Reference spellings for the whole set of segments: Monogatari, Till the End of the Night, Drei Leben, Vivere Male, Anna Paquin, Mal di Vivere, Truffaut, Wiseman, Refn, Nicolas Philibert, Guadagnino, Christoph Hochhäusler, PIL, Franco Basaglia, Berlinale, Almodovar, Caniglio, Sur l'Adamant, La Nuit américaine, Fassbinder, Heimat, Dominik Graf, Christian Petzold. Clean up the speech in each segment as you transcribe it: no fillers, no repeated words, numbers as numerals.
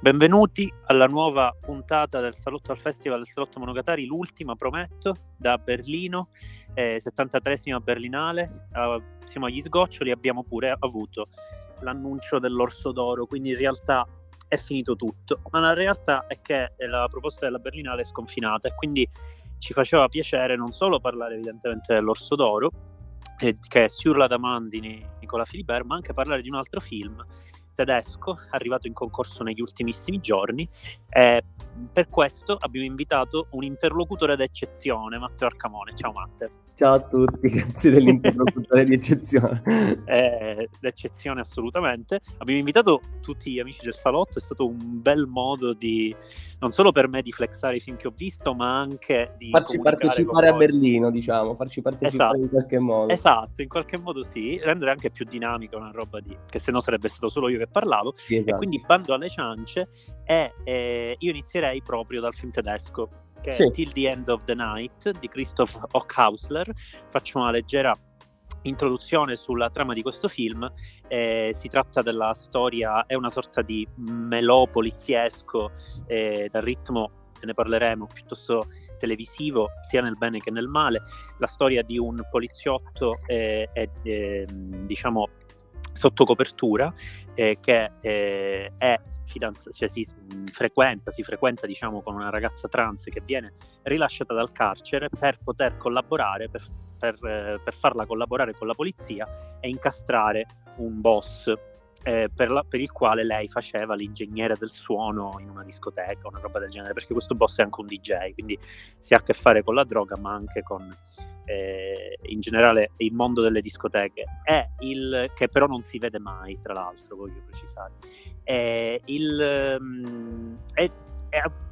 Benvenuti alla nuova puntata del Salotto al Festival del Salotto Monogatari, l'ultima prometto, da Berlino, 73esima Berlinale. Siamo agli sgoccioli, abbiamo pure avuto l'annuncio dell'Orso d'Oro, quindi in realtà è finito tutto, ma la realtà è che la proposta della Berlinale è sconfinata e quindi ci faceva piacere non solo parlare evidentemente dell'Orso d'Oro, che è Sur l'Adamant di Nicolas Philibert, ma anche parlare di un altro film tedesco arrivato in concorso negli ultimissimi giorni. Per questo abbiamo invitato un interlocutore d'eccezione, Matteo Arcamone. Ciao Matte. Ciao a tutti, grazie dell'interlocutore di eccezione. D'eccezione assolutamente. Abbiamo invitato tutti gli amici del salotto, è stato un bel modo di, non solo per me di flexare i film che ho visto, ma anche di farci partecipare a Berlino, diciamo, farci partecipare, esatto, in qualche modo. Esatto, in qualche modo sì, rendere anche più dinamica una roba di, che se no sarebbe stato solo io che parlavo, sì, esatto. E quindi bando alle ciance e io inizierei proprio dal film tedesco, che sì, è Till the End of the Night di Christoph Hochhäusler. Faccio una leggera introduzione sulla trama di questo film. Si tratta della storia, è una sorta di melò poliziesco dal ritmo, ne parleremo, piuttosto televisivo, sia nel bene che nel male. La storia di un poliziotto diciamo sotto copertura che è fidanzato, cioè si frequenta diciamo con una ragazza trans che viene rilasciata dal carcere per poter collaborare, per farla collaborare con la polizia e incastrare un boss per il quale lei faceva l'ingegnere del suono in una discoteca, una roba del genere, perché questo boss è anche un DJ, quindi si ha a che fare con la droga ma anche con in generale il mondo delle discoteche, che però non si vede mai, tra l'altro voglio precisare.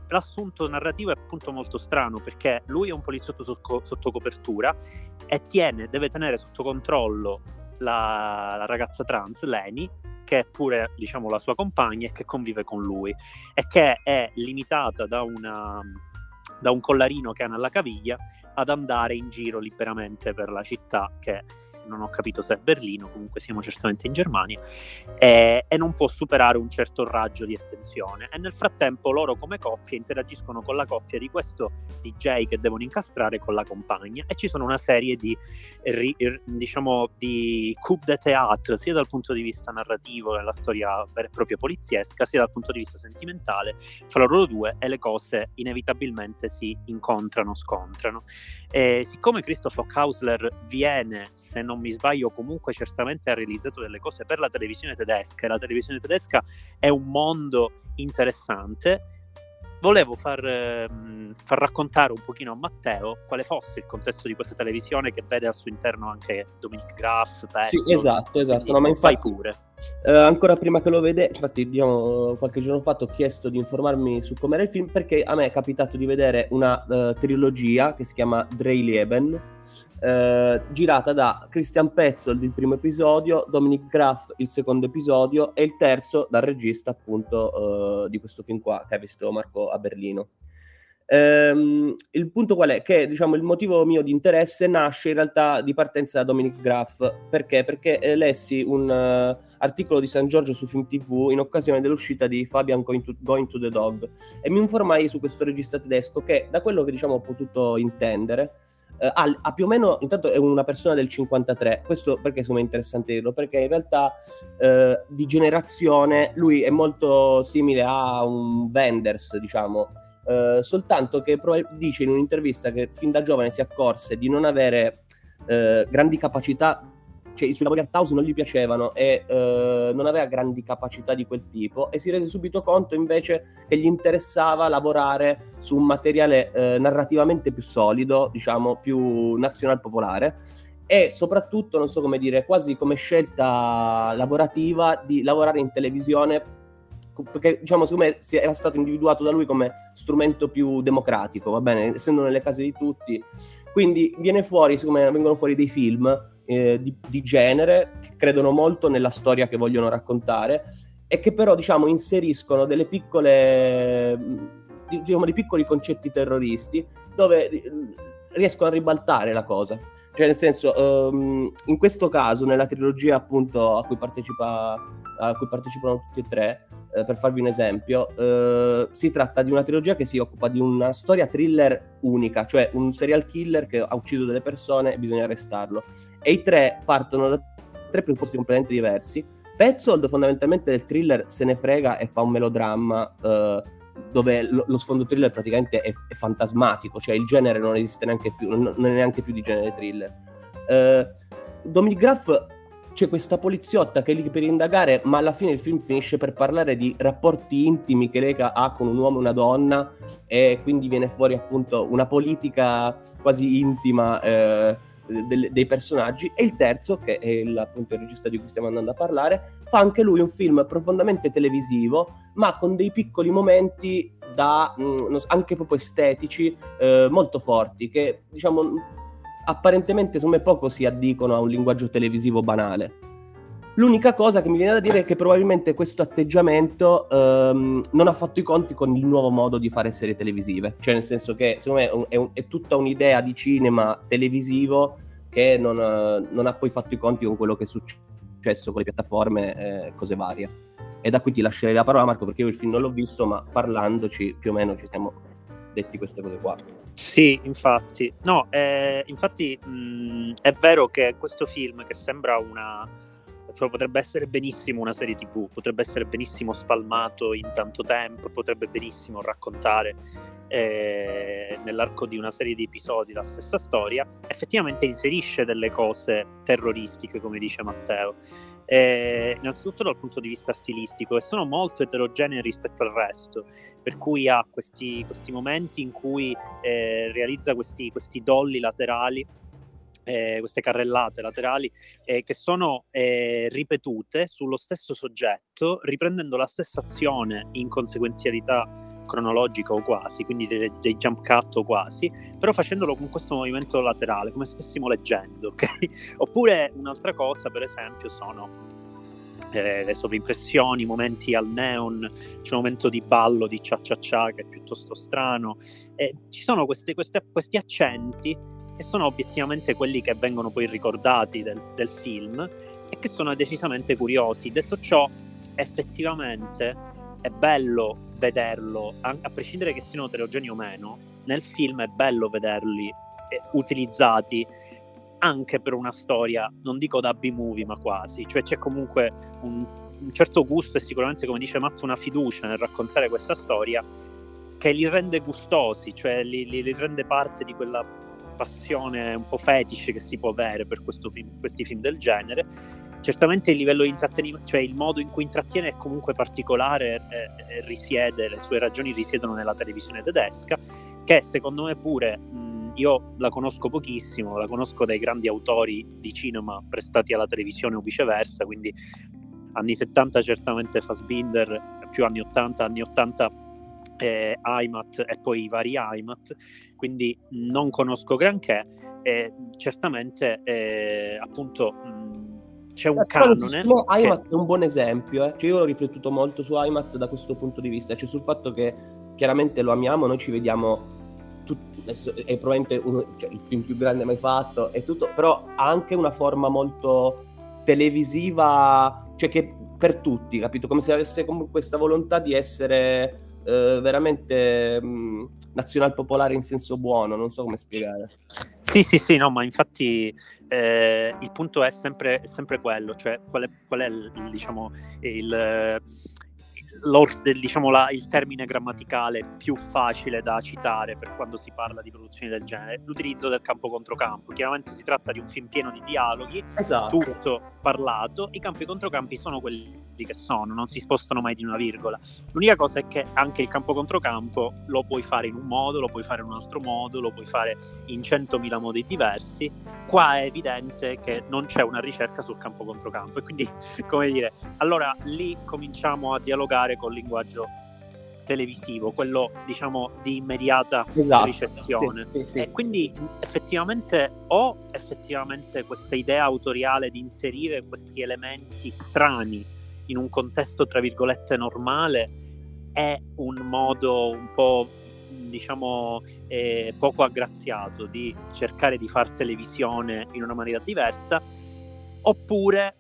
L'assunto narrativo è appunto molto strano, perché lui è un poliziotto sotto copertura e deve tenere sotto controllo la ragazza trans, Leni, che è pure diciamo la sua compagna e che convive con lui e che è limitata da un collarino che ha nella caviglia ad andare in giro liberamente per la città, che non ho capito se è Berlino, comunque siamo certamente in Germania, e non può superare un certo raggio di estensione. E nel frattempo loro come coppia interagiscono con la coppia di questo DJ che devono incastrare con la compagna, e ci sono una serie diciamo di coup de théâtre, sia dal punto di vista narrativo della storia vera e propria poliziesca, sia dal punto di vista sentimentale fra loro due, e le cose inevitabilmente si scontrano. Siccome Christoph Hochhäusler viene, se non mi sbaglio, comunque certamente ha realizzato delle cose per la televisione tedesca, e la televisione tedesca è un mondo interessante, volevo far raccontare un pochino a Matteo quale fosse il contesto di questa televisione, che vede al suo interno anche Dominik Graf, Petzold. Sì, esatto, no, ma infatti pure ancora prima che lo vede, infatti diciamo qualche giorno fa ho chiesto di informarmi su com'era il film, perché a me è capitato di vedere una trilogia che si chiama Drei Leben, girata da Christian Petzold il primo episodio, Dominik Graf il secondo episodio e il terzo dal regista appunto di questo film qua che ha visto Marco a Berlino. Il punto qual è? Che diciamo il motivo mio di interesse nasce in realtà di partenza da Dominik Graf. Perché? Perché lessi un articolo di San Giorgio su Film TV in occasione dell'uscita di Fabian Going to the Dog, e mi informai su questo regista tedesco che, da quello che diciamo ho potuto intendere, ha più o meno, intanto è una persona del 53, questo perché secondo me è interessante dirlo, perché in realtà di generazione lui è molto simile a un Wenders, diciamo, soltanto che dice in un'intervista che fin da giovane si accorse di non avere grandi capacità, cioè i suoi lavori art house non gli piacevano e non aveva grandi capacità di quel tipo, e si rese subito conto invece che gli interessava lavorare su un materiale narrativamente più solido, diciamo più nazional popolare, e soprattutto, non so come dire, quasi come scelta lavorativa di lavorare in televisione, perché diciamo secondo me era stato individuato da lui come strumento più democratico, va bene, essendo nelle case di tutti. Quindi vengono fuori dei film di genere che credono molto nella storia che vogliono raccontare e che però diciamo inseriscono delle piccole, diciamo, dei piccoli concetti terroristi dove riescono a ribaltare la cosa. Cioè, nel senso, in questo caso, nella trilogia appunto a cui partecipano tutti e tre, per farvi un esempio, si tratta di una trilogia che si occupa di una storia thriller unica, cioè un serial killer che ha ucciso delle persone e bisogna arrestarlo. E i tre partono da tre presupposti completamente diversi. Petzold fondamentalmente del thriller se ne frega e fa un melodramma, dove lo sfondo thriller praticamente è fantasmatico, cioè il genere non esiste neanche più, non è neanche più di genere thriller. Dominik Graf c'è questa poliziotta che è lì per indagare, ma alla fine il film finisce per parlare di rapporti intimi che lei ha con un uomo e una donna, e quindi viene fuori appunto una politica quasi intima dei personaggi. E il terzo, che è appunto il regista di cui stiamo andando a parlare, fa anche lui un film profondamente televisivo, ma con dei piccoli momenti anche proprio estetici molto forti, che diciamo apparentemente insomma poco si addicono a un linguaggio televisivo banale. L'unica cosa che mi viene da dire è che probabilmente questo atteggiamento non ha fatto i conti con il nuovo modo di fare serie televisive, cioè nel senso che secondo me è tutta un'idea di cinema televisivo che non ha poi fatto i conti con quello che è successo con le piattaforme, cose varie. E da qui ti lascerei la parola, Marco, perché io il film non l'ho visto, ma parlandoci più o meno ci siamo detti queste cose qua. Sì, infatti. No, infatti è vero che questo film, che sembra potrebbe essere benissimo una serie TV, potrebbe essere benissimo spalmato in tanto tempo, potrebbe benissimo raccontare nell'arco di una serie di episodi la stessa storia, effettivamente inserisce delle cose terroristiche, come dice Matteo, innanzitutto dal punto di vista stilistico, e sono molto eterogenee rispetto al resto, per cui ha questi momenti in cui realizza questi dolly laterali, queste carrellate laterali che sono ripetute sullo stesso soggetto, riprendendo la stessa azione in conseguenzialità cronologica o quasi, quindi dei jump cut o quasi, però facendolo con questo movimento laterale, come se stessimo leggendo, ok? Oppure un'altra cosa, per esempio, sono le sovrimpressioni, momenti al neon, c'è un momento di ballo di cia cia cia che è piuttosto strano, ci sono questi accenti che sono obiettivamente quelli che vengono poi ricordati del film e che sono decisamente curiosi. Detto ciò, effettivamente è bello vederlo, a prescindere che siano eterogenei o meno, nel film è bello vederli utilizzati anche per una storia, non dico da B-movie, ma quasi. Cioè c'è comunque un certo gusto e sicuramente, come dice Matt, una fiducia nel raccontare questa storia che li rende gustosi, cioè li rende parte di quella passione un po' fetice che si può avere per questi film del genere. Certamente il livello di intrattenimento, cioè il modo in cui intrattiene, è comunque particolare, le sue ragioni risiedono nella televisione tedesca, che secondo me pure, io la conosco pochissimo, la conosco dai grandi autori di cinema prestati alla televisione o viceversa, quindi anni 70 certamente Fassbinder, più anni 80 Heimat e poi i vari Heimat, quindi non conosco granché, certamente appunto c'è un canone. Heimat è un buon esempio, cioè io ho riflettuto molto su Heimat da questo punto di vista, cioè sul fatto che chiaramente lo amiamo, noi ci vediamo è probabilmente il film più grande mai fatto e tutto, però ha anche una forma molto televisiva, cioè che per tutti, capito? Come se avesse comunque questa volontà di essere veramente nazional popolare in senso buono, non so come spiegare. Sì, no, ma infatti il punto è sempre quello, cioè qual è il termine grammaticale più facile da citare per quando si parla di produzioni del genere: l'utilizzo del campo contro campo. Chiaramente si tratta di un film pieno di dialoghi, esatto, tutto parlato, i campi contro campi sono quelli che sono, non si spostano mai di una virgola. L'unica cosa è che anche il campo contro campo lo puoi fare in un modo, lo puoi fare in un altro modo, lo puoi fare in 100.000 modi diversi. Qua è evidente che non c'è una ricerca sul campo contro campo, e quindi, come dire, allora lì cominciamo a dialogare col linguaggio televisivo, quello diciamo di immediata, esatto, ricezione. Sì. E quindi effettivamente questa idea autoriale di inserire questi elementi strani in un contesto tra virgolette normale è un modo un po' diciamo poco aggraziato di cercare di far televisione in una maniera diversa, oppure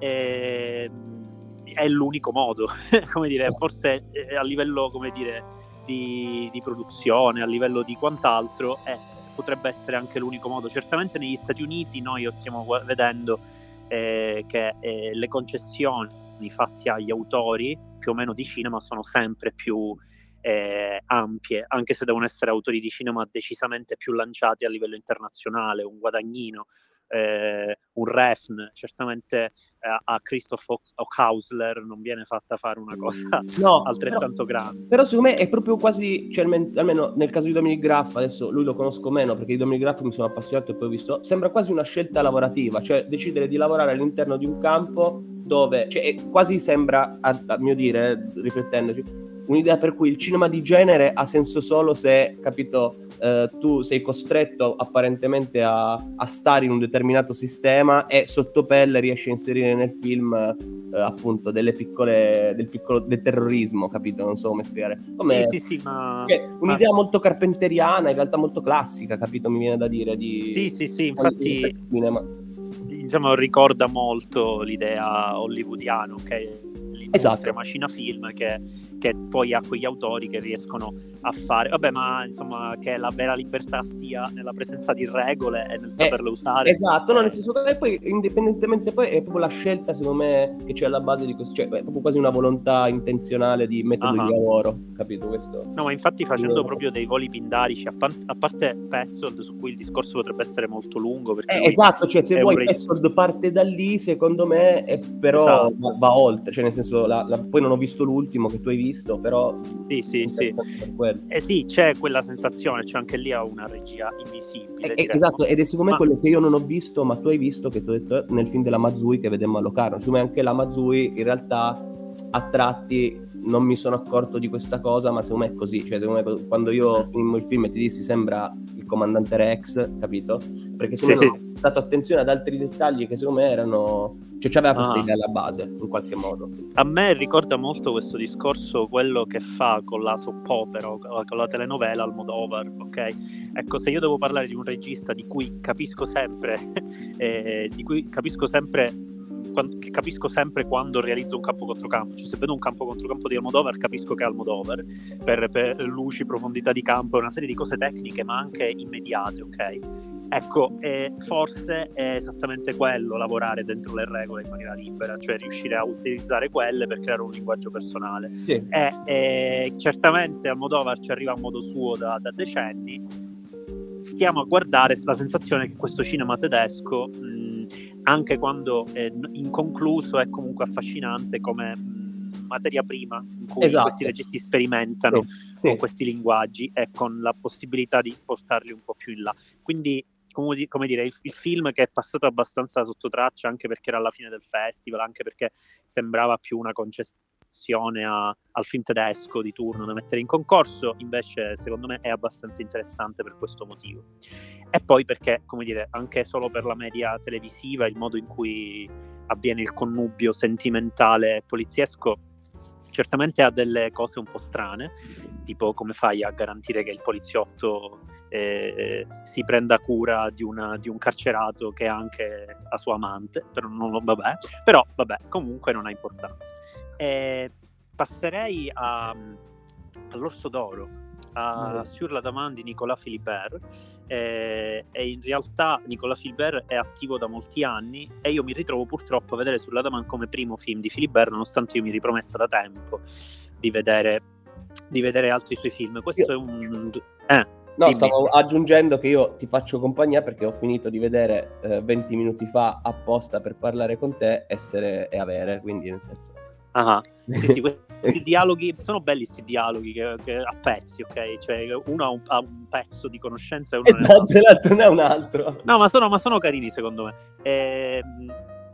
è l'unico modo come dire, forse a livello come dire di produzione, a livello di quant'altro potrebbe essere anche l'unico modo. Certamente negli Stati Uniti noi stiamo vedendo che le concessioni fatte agli autori più o meno di cinema sono sempre più ampie, anche se devono essere autori di cinema decisamente più lanciati a livello internazionale, un Guadagnino, un Refn, certamente a Christoph Hochhäusler non viene fatta fare una cosa altrettanto grande. Però secondo me è proprio quasi, cioè, almeno nel caso di Dominik Graf, adesso lui lo conosco meno perché di Dominik Graf mi sono appassionato e poi ho visto, sembra quasi una scelta lavorativa, cioè decidere di lavorare all'interno di un campo dove, cioè, quasi sembra, a mio dire, riflettendoci, un'idea per cui il cinema di genere ha senso solo se, capito, tu sei costretto apparentemente a stare in un determinato sistema e sotto pelle riesci a inserire nel film appunto del terrorismo, capito? Non so come spiegare. Sì, ma... Cioè, un'idea molto carpenteriana, in realtà molto classica, capito? Mi viene da dire di... Sì, infatti... Cinema. Diciamo, ricorda molto l'idea hollywoodiana, ok? Esatto, macina film che poi ha quegli autori che riescono a fare, vabbè, ma insomma, che la vera libertà stia nella presenza di regole e nel saperle usare. Esatto, no, nel senso che poi indipendentemente poi è proprio la scelta, secondo me, che c'è alla base di questo, cioè è proprio quasi una volontà intenzionale di metodo di lavoro, capito questo? No, ma infatti facendo proprio dei voli pindarici, a parte Petzold, su cui il discorso potrebbe essere molto lungo, perché esatto, cioè se vuoi Petzold parte da lì, secondo me, e però esatto, va oltre, cioè nel senso poi non ho visto l'ultimo che tu hai visto, però sì. Sì, c'è quella sensazione, c'è anche lì una regia invisibile. Esatto, ed è secondo me quello che io non ho visto, ma tu hai visto, che tu hai detto nel film della Mazzui che vedemmo a Locarno. Secondo me anche la Mazzui in realtà a tratti non mi sono accorto di questa cosa, ma secondo me è così, cioè secondo me quando io filmo il film e ti dissi sembra il comandante Rex, capito? Perché secondo me non ho dato attenzione ad altri dettagli che secondo me erano, cioè c'aveva questa idea alla base in qualche modo. A me ricorda molto questo discorso quello che fa con la soppopera o con la telenovela Almodovar, ok? Ecco, se io devo parlare di un regista di cui capisco sempre quando realizzo un campo contro campo, cioè se vedo un campo contro campo di Almodovar capisco che è Almodovar per luci, profondità di campo, una serie di cose tecniche ma anche immediate, ok? Ecco, forse è esattamente quello, lavorare dentro le regole in maniera libera, cioè riuscire a utilizzare quelle per creare un linguaggio personale. Sì. E certamente Almodovar ci arriva a modo suo da decenni. Stiamo a guardare la sensazione che questo cinema tedesco anche quando inconcluso è comunque affascinante come materia prima in cui questi registi sperimentano con questi linguaggi e con la possibilità di portarli un po' più in là. Quindi come dire, il film che è passato abbastanza sotto traccia, anche perché era alla fine del festival, anche perché sembrava più una concessione al film tedesco di turno da mettere in concorso, invece secondo me è abbastanza interessante per questo motivo. E poi perché, come dire, anche solo per la media televisiva, il modo in cui avviene il connubio sentimentale e poliziesco certamente ha delle cose un po' strane, tipo come fai a garantire che il poliziotto si prenda cura di un carcerato che è anche la sua amante, però comunque non ha importanza. Passerei all'Orso d'Oro, a Sur l'Adamant di Nicolas Philibert, e in realtà Nicolas Philibert è attivo da molti anni e io mi ritrovo purtroppo a vedere Sur l'Adamant come primo film di Philibert, nonostante io mi riprometta da tempo di vedere altri suoi film. Questo è un... No, stavo aggiungendo che io ti faccio compagnia perché ho finito di vedere 20 minuti fa apposta per parlare con te, essere e avere, quindi nel senso... Sì, questi dialoghi sono belli, questi dialoghi che a pezzi, ok? Cioè uno ha un pezzo di conoscenza e uno ne ha un altro. No, ma sono carini secondo me.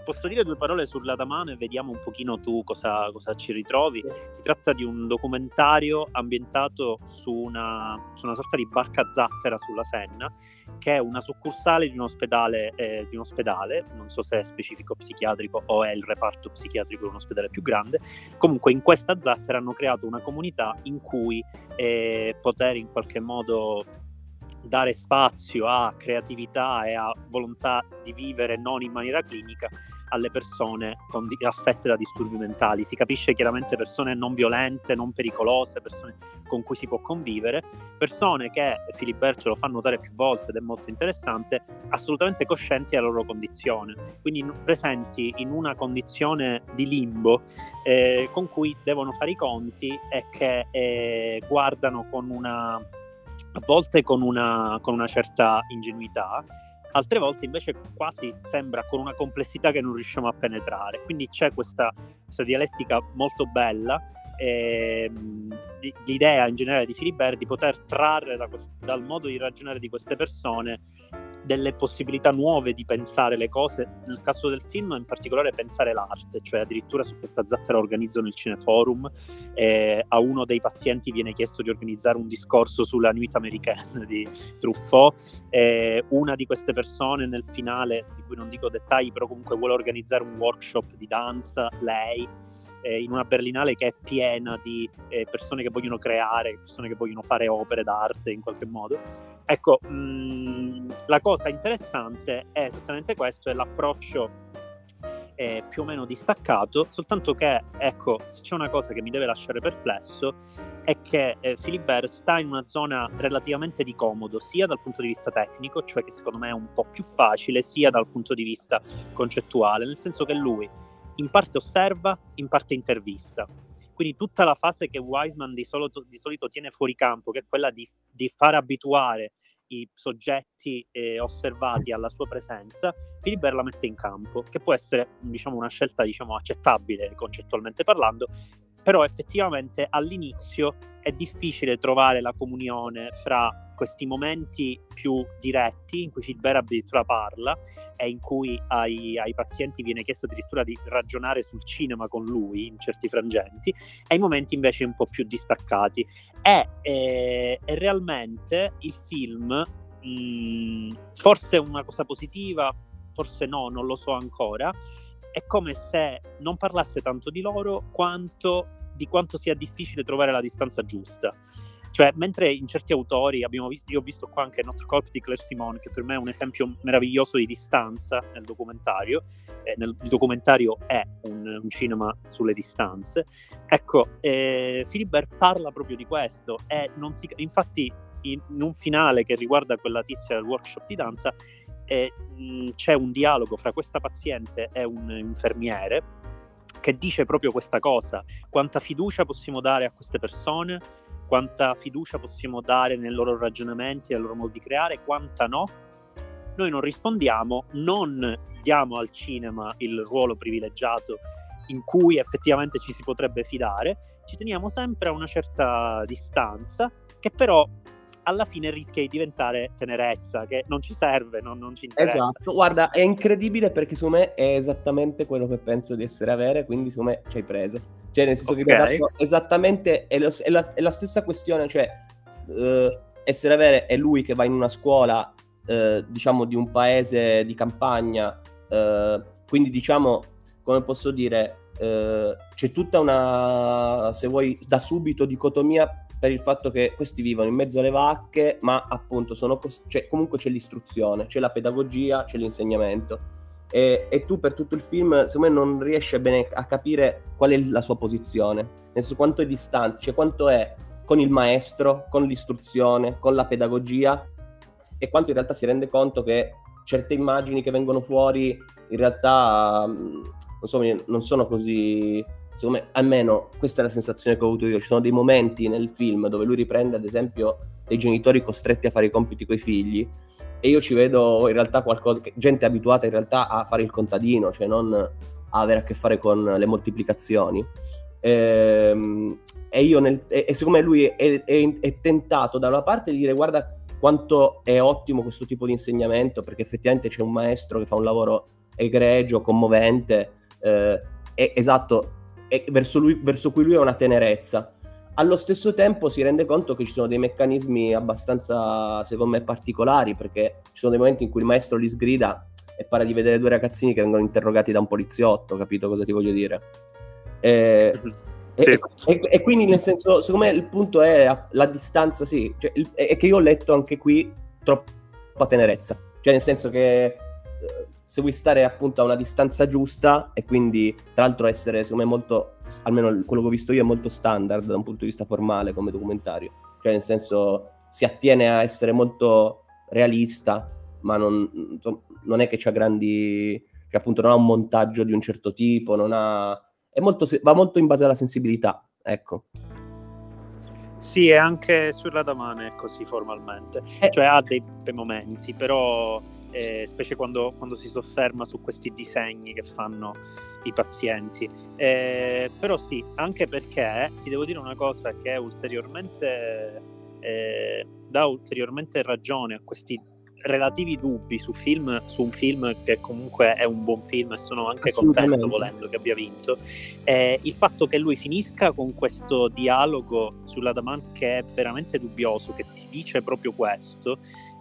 Posso dire due parole sull'Adamant e vediamo un pochino tu cosa ci ritrovi. Si tratta di un documentario ambientato su una sorta di barca zattera sulla Senna, che è una succursale di un ospedale, non so se è specifico psichiatrico o è il reparto psichiatrico di un ospedale più grande. Comunque in questa zattera hanno creato una comunità in cui poter in qualche modo dare spazio a creatività e a volontà di vivere non in maniera clinica alle persone affette da disturbi mentali. Si capisce chiaramente persone non violente, non pericolose, persone con cui si può convivere, persone che, Philibert ce lo fa notare più volte ed è molto interessante, assolutamente coscienti della loro condizione, quindi presenti in una condizione di limbo con cui devono fare i conti e che guardano a volte con una certa ingenuità, altre volte invece quasi sembra con una complessità che non riusciamo a penetrare. Quindi c'è questa dialettica molto bella, l'idea in generale di Philibert di poter trarre dal modo di ragionare di queste persone delle possibilità nuove di pensare le cose, nel caso del film in particolare pensare l'arte, cioè addirittura su questa zattera organizzano il cineforum, a uno dei pazienti viene chiesto di organizzare un discorso sulla Nuit américaine di Truffaut, una di queste persone nel finale, di cui non dico dettagli, però comunque vuole organizzare un workshop di danza, lei, in una Berlinale che è piena di persone che vogliono creare, persone che vogliono fare opere d'arte in qualche modo. Ecco, la cosa interessante è esattamente questo, è l'approccio più o meno distaccato, soltanto che, ecco, se c'è una cosa che mi deve lasciare perplesso è che Philibert sta in una zona relativamente di comodo, sia dal punto di vista tecnico, cioè che secondo me è un po' più facile, sia dal punto di vista concettuale, nel senso che lui in parte osserva, in parte intervista. Quindi tutta la fase che Wiseman di solito tiene fuori campo, che è quella di far abituare i soggetti osservati alla sua presenza, Philibert la mette in campo, che può essere, diciamo, una scelta, diciamo, accettabile concettualmente parlando, però effettivamente all'inizio è difficile trovare la comunione fra questi momenti più diretti, in cui Philibert addirittura parla e in cui ai pazienti viene chiesto addirittura di ragionare sul cinema con lui in certi frangenti, e i momenti invece un po' più distaccati. È realmente il film, forse una cosa positiva, forse no, non lo so ancora, è come se non parlasse tanto di loro quanto di quanto sia difficile trovare la distanza giusta. Cioè, mentre in certi autori io ho visto qua anche Notre Corps di Claire Simon, che per me è un esempio meraviglioso di distanza nel documentario, il documentario è un cinema sulle distanze, ecco, Philibert parla proprio di questo e non si, infatti in un finale che riguarda quella tizia del workshop di danza c'è un dialogo fra questa paziente e un infermiere che dice proprio questa cosa: quanta fiducia possiamo dare a queste persone, quanta fiducia possiamo dare nei loro ragionamenti, nel loro modo di creare, quanta no. Noi non rispondiamo, non diamo al cinema il ruolo privilegiato in cui effettivamente ci si potrebbe fidare, ci teniamo sempre a una certa distanza che però alla fine rischia di diventare tenerezza, che non ci serve, non ci interessa. Esatto, guarda, è incredibile perché secondo me è esattamente quello che penso di essere avere, quindi secondo me ci hai preso. Cioè, nel senso, okay, che mi ha dato esattamente, è la stessa questione, cioè essere avere è lui che va in una scuola, diciamo, di un paese di campagna, quindi diciamo, come posso dire, c'è tutta una, se vuoi, da subito dicotomia per il fatto che questi vivono in mezzo alle vacche, ma appunto cioè, comunque c'è l'istruzione, c'è la pedagogia, c'è l'insegnamento. E tu per tutto il film, secondo me, non riesci bene a capire qual è la sua posizione, nel senso quanto è distante, cioè quanto è con il maestro, con l'istruzione, con la pedagogia, e quanto in realtà si rende conto che certe immagini che vengono fuori in realtà non sono così. Secondo me, almeno questa è la sensazione che ho avuto io. Ci sono dei momenti nel film dove lui riprende, ad esempio, dei genitori costretti a fare i compiti coi figli, e io ci vedo in realtà qualcosa, gente abituata in realtà a fare il contadino, cioè non a avere a che fare con le moltiplicazioni. E secondo me lui è tentato da una parte di dire: guarda quanto è ottimo questo tipo di insegnamento, perché effettivamente c'è un maestro che fa un lavoro egregio, commovente, esatto, verso cui lui ha una tenerezza. Allo stesso tempo si rende conto che ci sono dei meccanismi abbastanza, secondo me, particolari, perché ci sono dei momenti in cui il maestro li sgrida e pare di vedere due ragazzini che vengono interrogati da un poliziotto, capito cosa ti voglio dire? Sì. E quindi, nel senso, secondo me il punto è la distanza, sì, cioè, è che io ho letto anche qui troppa tenerezza, cioè nel senso che se vuoi stare appunto a una distanza giusta, e quindi tra l'altro essere, secondo me, molto, almeno quello che ho visto io, è molto standard da un punto di vista formale come documentario, cioè nel senso si attiene a essere molto realista, ma non è che c'ha grandi, che appunto non ha un montaggio di un certo tipo, non ha... È molto, va molto in base alla sensibilità, ecco. Sì, e anche sull'Adamant è così formalmente, cioè ha dei momenti, però specie quando si sofferma su questi disegni che fanno i pazienti, però sì, anche perché ti devo dire una cosa che dà ulteriormente ragione a questi relativi dubbi su un film che comunque è un buon film, e sono anche contento, volendo, che abbia vinto, il fatto che lui finisca con questo dialogo sull'Adamant che è veramente dubbioso, che ti dice proprio questo: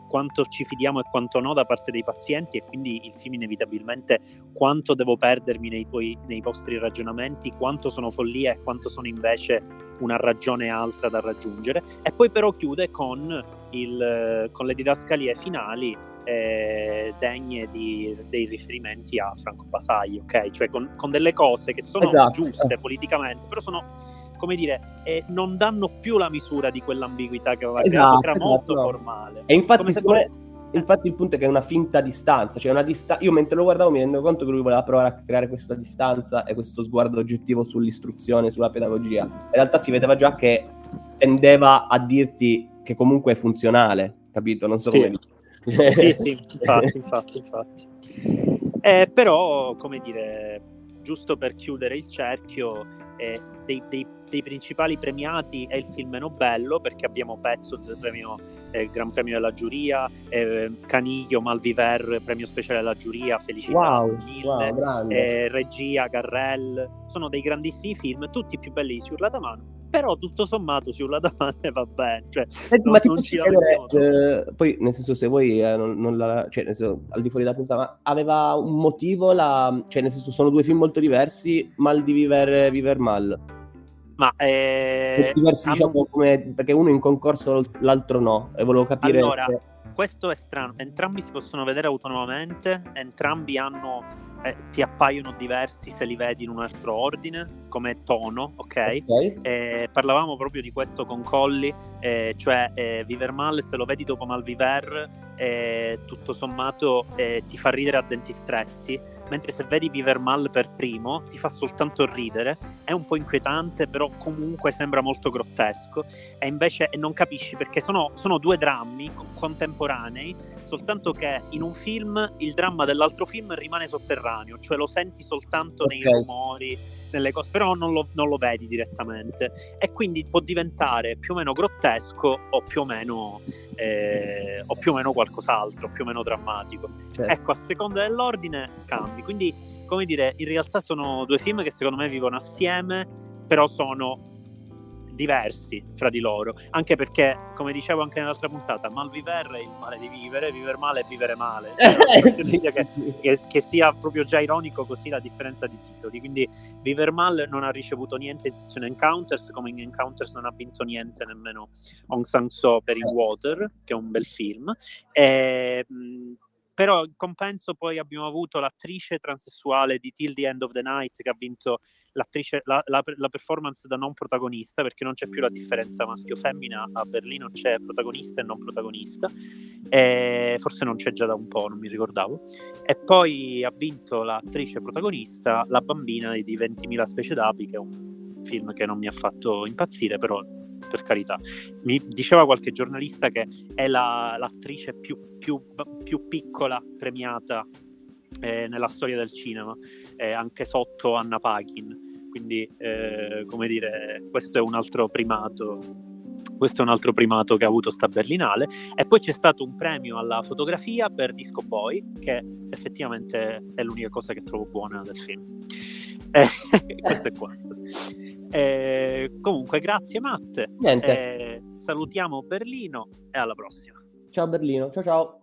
quanto ci fidiamo e quanto no da parte dei pazienti, e quindi il film inevitabilmente quanto devo perdermi nei vostri ragionamenti, quanto sono follia e quanto sono invece una ragione alta da raggiungere. E poi però chiude con le didascalie finali degne dei riferimenti a Franco Basaglia, ok? Cioè con delle cose che sono giuste politicamente, però sono, come dire, non danno più la misura di quell'ambiguità che aveva creato, che era molto formale. E infatti, infatti il punto è che è una finta distanza, cioè io mentre lo guardavo mi rendo conto che lui voleva provare a creare questa distanza e questo sguardo oggettivo sull'istruzione, sulla pedagogia. In realtà si vedeva già che tendeva a dirti che comunque è funzionale, capito? Non so come dire. Sì, infatti. Però, come dire, giusto per chiudere il cerchio, dei principali premiati è il film meno bello, perché abbiamo Petzold, premio Gran Premio della giuria, Caniglio, Mal di Vivere, premio speciale della giuria, Felicità, regia Garrel. Sono dei grandissimi film, tutti più belli di Sur l'Adamant, però tutto sommato Sur l'Adamant va bene, cioè, ma ti posso chiedere, poi nel senso, se vuoi cioè, nel senso, al di fuori della puntata, ma aveva un motivo cioè nel senso, sono due film molto diversi, Mal di Vivere, Vivere Male, ma diversi, diciamo, perché uno è in concorso, l'altro no, e volevo capire allora se... Questo è strano, entrambi si possono vedere autonomamente, entrambi hanno ti appaiono diversi se li vedi in un altro ordine, come tono, ok? Parlavamo proprio di questo con Colli, cioè Vivere Male, se lo vedi dopo Mal Vivere, tutto sommato ti fa ridere a denti stretti, mentre se vedi Vivere Male per primo ti fa soltanto ridere, è un po' inquietante, però comunque sembra molto grottesco, e invece non capisci, perché sono due drammi contemporanei, soltanto che in un film il dramma dell'altro film rimane sotterraneo, cioè lo senti soltanto nei rumori, nelle cose, però non lo vedi direttamente, e quindi può diventare più o meno grottesco o più o meno qualcos'altro, più o meno drammatico. Certo. Ecco, a seconda dell'ordine cambi, quindi, come dire, in realtà sono due film che secondo me vivono assieme, però sono diversi fra di loro, anche perché, come dicevo anche nell'altra puntata, Mal Vivere è il male di vivere, Vivere Male è vivere male, cioè, che sia proprio già ironico così la differenza di titoli. Quindi Vivere Male non ha ricevuto niente in sezione Encounters, come in Encounters non ha vinto niente nemmeno Aung San Suu per il Water, che è un bel film, però in compenso poi abbiamo avuto l'attrice transessuale di Till the End of the Night, che ha vinto l'attrice, la performance da non protagonista, perché non c'è più la differenza maschio-femmina, a Berlino c'è protagonista e non protagonista, forse non c'è già da un po', non mi ricordavo. E poi ha vinto l'attrice protagonista La Bambina di 20.000 specie d'api, che è un film che non mi ha fatto impazzire, però per carità. Mi diceva qualche giornalista che è l'attrice più piccola premiata nella storia del cinema, anche sotto Anna Paquin, quindi come dire, questo è un altro primato questo è un altro primato che ha avuto sta Berlinale. E poi c'è stato un premio alla fotografia per Disco Boy, che effettivamente è l'unica cosa che trovo buona del film. Questo è quanto. Comunque, grazie Matt. Salutiamo Berlino e alla prossima. Ciao Berlino, ciao ciao.